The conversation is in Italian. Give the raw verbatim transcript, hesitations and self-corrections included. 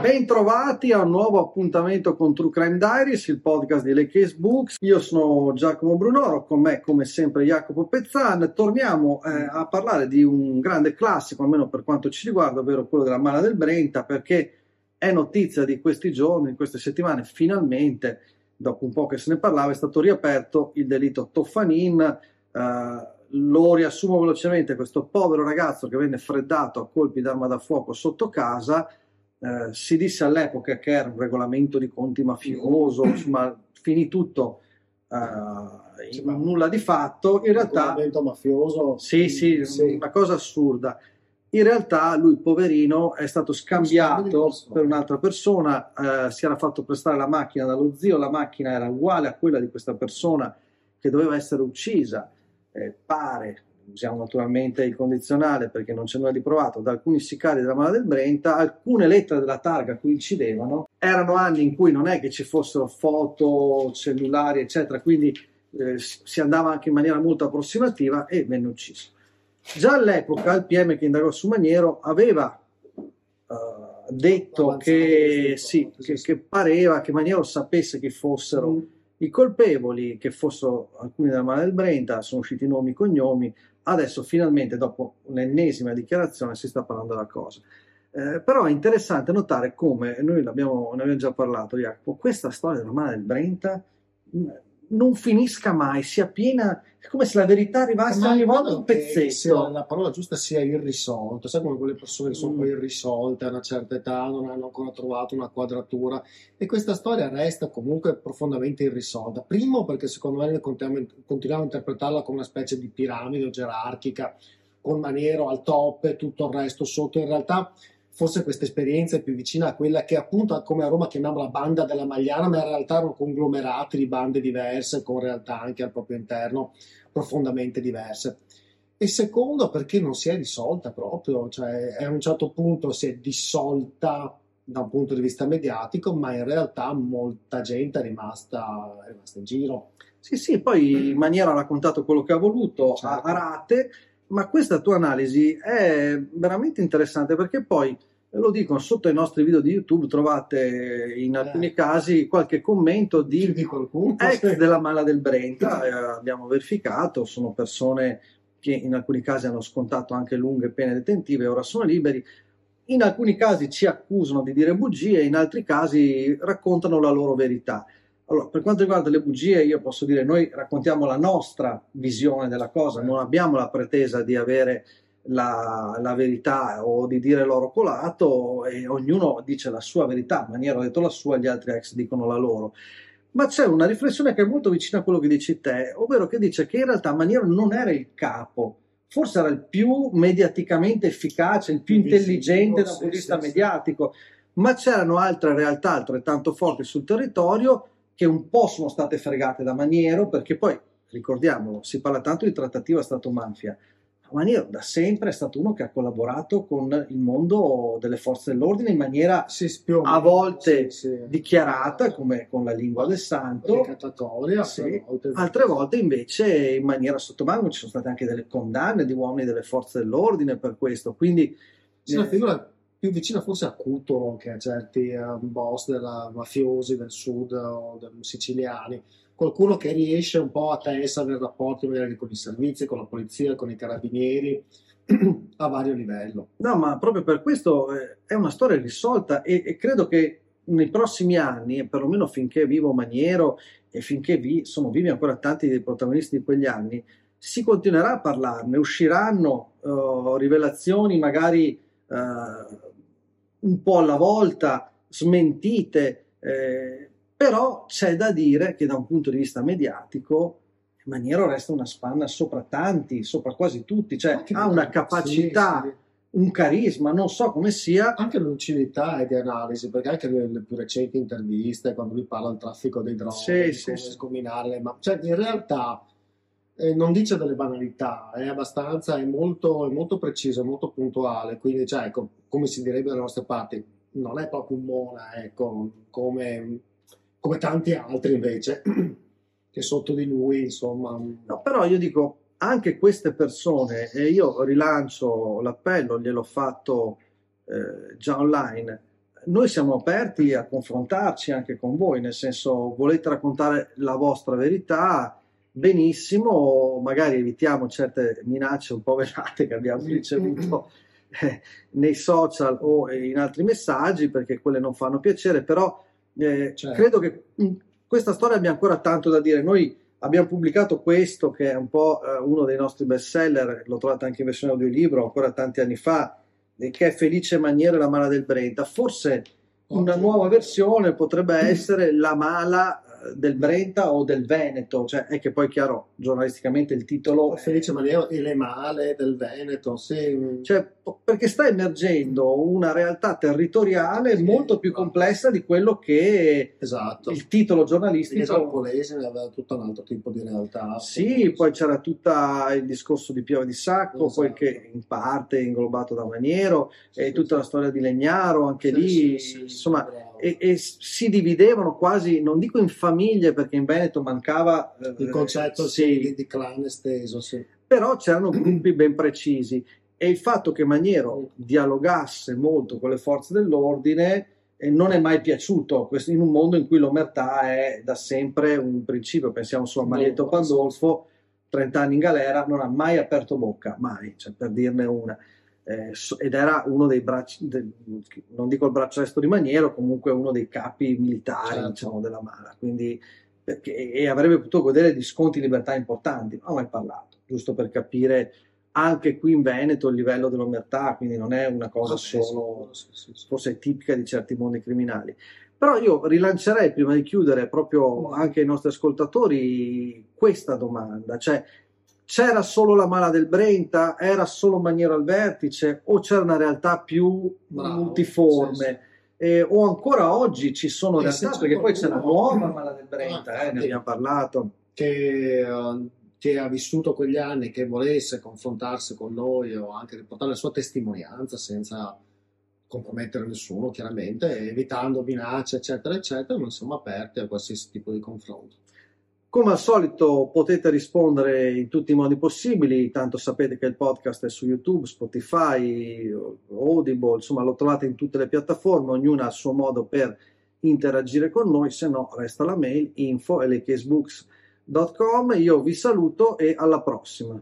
Bentrovati a un nuovo appuntamento con True Crime Diaries, il podcast di Le Case Books. Io sono Giacomo Brunoro, con me come sempre Jacopo Pezzan. Torniamo eh, a parlare di un grande classico, almeno per quanto ci riguarda, ovvero quello della Mala del Brenta, perché è notizia di questi giorni, in queste settimane, finalmente, dopo un po' che se ne parlava, è stato riaperto il delitto Toffanin. Eh, lo riassumo velocemente: questo povero ragazzo che venne freddato a colpi d'arma da fuoco sotto casa. Uh, si disse all'epoca che era un regolamento di conti mafioso, insomma, finì tutto uh, in ma nulla di fatto. In realtà, un regolamento mafioso, sì, sì, sì, una cosa assurda. In realtà, lui, poverino, è stato scambiato per un'altra persona. Uh, si era fatto prestare la macchina dallo zio. La macchina era uguale a quella di questa persona che doveva essere uccisa, eh, pare. Usiamo naturalmente il condizionale perché non c'è nulla di provato, da alcuni sicari della Mala del Brenta. Alcune lettere della targa coincidevano, erano anni in cui non è che ci fossero foto, cellulari eccetera, quindi eh, si andava anche in maniera molto approssimativa e venne ucciso. Già all'epoca il P M che indagò su Maniero aveva eh, detto che, sì, che, che pareva che Maniero sapesse chi fossero mm. i colpevoli, che fossero alcuni della Mala del Brenta. Sono usciti nomi e cognomi. Adesso finalmente, dopo l'ennesima dichiarazione, si sta parlando della cosa. Eh, però è interessante notare come, noi l'abbiamo, ne abbiamo già parlato, Jacopo, questa storia della Mala del Brenta non finisca mai, sia piena, è come se la verità arrivasse ogni volta un pezzetto. Se la parola giusta sia irrisolta, sai, come quelle persone che sono mm. poi irrisolte a una certa età, non hanno ancora trovato una quadratura, e questa storia resta comunque profondamente irrisolta. Primo, perché secondo me continuiamo a interpretarla come una specie di piramide gerarchica, con Maniero al top e tutto il resto sotto. In realtà forse questa esperienza è più vicina a quella che, appunto, come a Roma chiamiamo la Banda della Magliana, ma in realtà erano conglomerati di bande diverse, con realtà anche al proprio interno profondamente diverse. E secondo, perché non si è risolta proprio, cioè a un certo punto si è dissolta da un punto di vista mediatico, ma in realtà molta gente è rimasta, è rimasta in giro. Sì, sì, poi Maniero ha raccontato quello che ha voluto, certo, a rate. Ma questa tua analisi è veramente interessante, perché poi, lo dico, sotto ai nostri video di YouTube trovate in alcuni eh. casi qualche commento di, di qualcuno, ex sì. della Mala del Brenta, eh, abbiamo verificato, sono persone che in alcuni casi hanno scontato anche lunghe pene detentive, ora sono liberi, in alcuni casi ci accusano di dire bugie, in altri casi raccontano la loro verità. Allora, per quanto riguarda le bugie, io posso dire, noi raccontiamo la nostra visione della cosa, non abbiamo la pretesa di avere la, la verità o di dire l'oro colato, e ognuno dice la sua verità. Maniero ha detto la sua, gli altri ex dicono la loro. Ma c'è una riflessione che è molto vicina a quello che dici te, ovvero che dice che in realtà Maniero non era il capo, forse era il più mediaticamente efficace, il più intelligente dal punto di vista mediatico, ma c'erano altre realtà altrettanto forti sul territorio che un po' sono state fregate da Maniero, perché poi, ricordiamolo, si parla tanto di trattativa Stato-mafia. Maniero da sempre è stato uno che ha collaborato con il mondo delle forze dell'ordine in maniera a volte sì, sì. dichiarata, come con la lingua del santo, sì. altre volte invece in maniera sottobanco. Ci sono state anche delle condanne di uomini delle forze dell'ordine per questo, quindi sì, eh, la figura più vicina forse a Cutolo, che a certi um, boss della, mafiosi del sud o del, siciliani, qualcuno che riesce un po' a testa nel rapporto magari con i servizi, con la polizia, con i carabinieri, a vario livello. No, ma proprio per questo eh, è una storia risolta, e, e credo che nei prossimi anni, e perlomeno finché vivo Maniero e finché vi, sono vivi ancora tanti dei protagonisti di quegli anni, si continuerà a parlarne, usciranno uh, rivelazioni magari Uh, un po' alla volta, smentite, eh, però c'è da dire che da un punto di vista mediatico Maniero resta una spanna sopra tanti, sopra quasi tutti, cioè ha una capacità, sì, sì. un carisma, non so come sia. Anche lucidità e di analisi, perché anche nelle più recenti interviste, quando lui parla del traffico dei droni, sì, sì, come sì. scominare, ma cioè, in realtà Eh, non dice delle banalità, è abbastanza, è molto, è molto preciso, è molto puntuale, quindi cioè, ecco, come si direbbe dalle nostre parti, non è proprio un mona, ecco, come, come tanti altri invece, che sotto di lui, insomma. No, però io dico, anche queste persone, e io rilancio l'appello, gliel'ho fatto eh, già online, noi siamo aperti a confrontarci anche con voi, nel senso, volete raccontare la vostra verità, benissimo, magari evitiamo certe minacce un po' velate che abbiamo ricevuto eh, nei social o in altri messaggi, perché quelle non fanno piacere, però eh, certo. credo che in questa storia abbia ancora tanto da dire. Noi abbiamo pubblicato questo, che è un po' eh, uno dei nostri best seller, lo trovate anche in versione audiolibro ancora tanti anni fa, che è Felice Maniero e la Mala del Brenta. Forse Ottimo. Una nuova versione potrebbe essere La Mala del Brenta o del Veneto, cioè è che poi chiaro giornalisticamente il titolo Felice Maniero e le Male del Veneto, sì. Cioè, perché sta emergendo una realtà territoriale sì, molto più complessa di quello che esatto. il titolo giornalistico esatto. aveva tutto un altro tipo di realtà sì, poi c'era tutto il discorso di Piove di Sacco esatto. poi che in parte è inglobato da Maniero sì, e sì, tutta sì. la storia di Legnaro anche sì, lì sì, sì, insomma sì, E, e si dividevano quasi, non dico in famiglie, perché in Veneto mancava eh, il concetto sì, di, di clan esteso, sì. però c'erano gruppi ben precisi, e il fatto che Maniero dialogasse molto con le forze dell'ordine eh, non è mai piaciuto, questo in un mondo in cui l'omertà è da sempre un principio. Pensiamo solo a Marietto Pandolfo, trenta anni in galera, non ha mai aperto bocca, mai, cioè, per dirne una. Eh, ed era uno dei bracci, de, non dico il braccio destro di Maniero, comunque uno dei capi militari certo. diciamo, della Mala, quindi, perché, e avrebbe potuto godere di sconti di libertà importanti, ma mai parlato, giusto per capire anche qui in Veneto il livello dell'omertà, quindi non è una cosa sì, solo sì, sì, sì. forse tipica di certi mondi criminali. Però io rilancerei, prima di chiudere, proprio anche ai nostri ascoltatori questa domanda, cioè: c'era solo la Mala del Brenta? Era solo Maniero al vertice? O c'era una realtà più Bravo, multiforme? Sì, sì. Eh, o ancora oggi ci sono e realtà, perché poi c'è la nuova Mala del Brenta, ah, eh, ne abbiamo parlato. Che, che ha vissuto quegli anni, che volesse confrontarsi con noi o anche riportare la sua testimonianza senza compromettere nessuno, chiaramente, evitando minacce, eccetera, eccetera, ma siamo aperti a qualsiasi tipo di confronto. Come al solito potete rispondere in tutti i modi possibili, tanto sapete che il podcast è su YouTube, Spotify, Audible, insomma lo trovate in tutte le piattaforme, ognuna ha il suo modo per interagire con noi, se no resta la mail info at le case books dot com. Io vi saluto e alla prossima.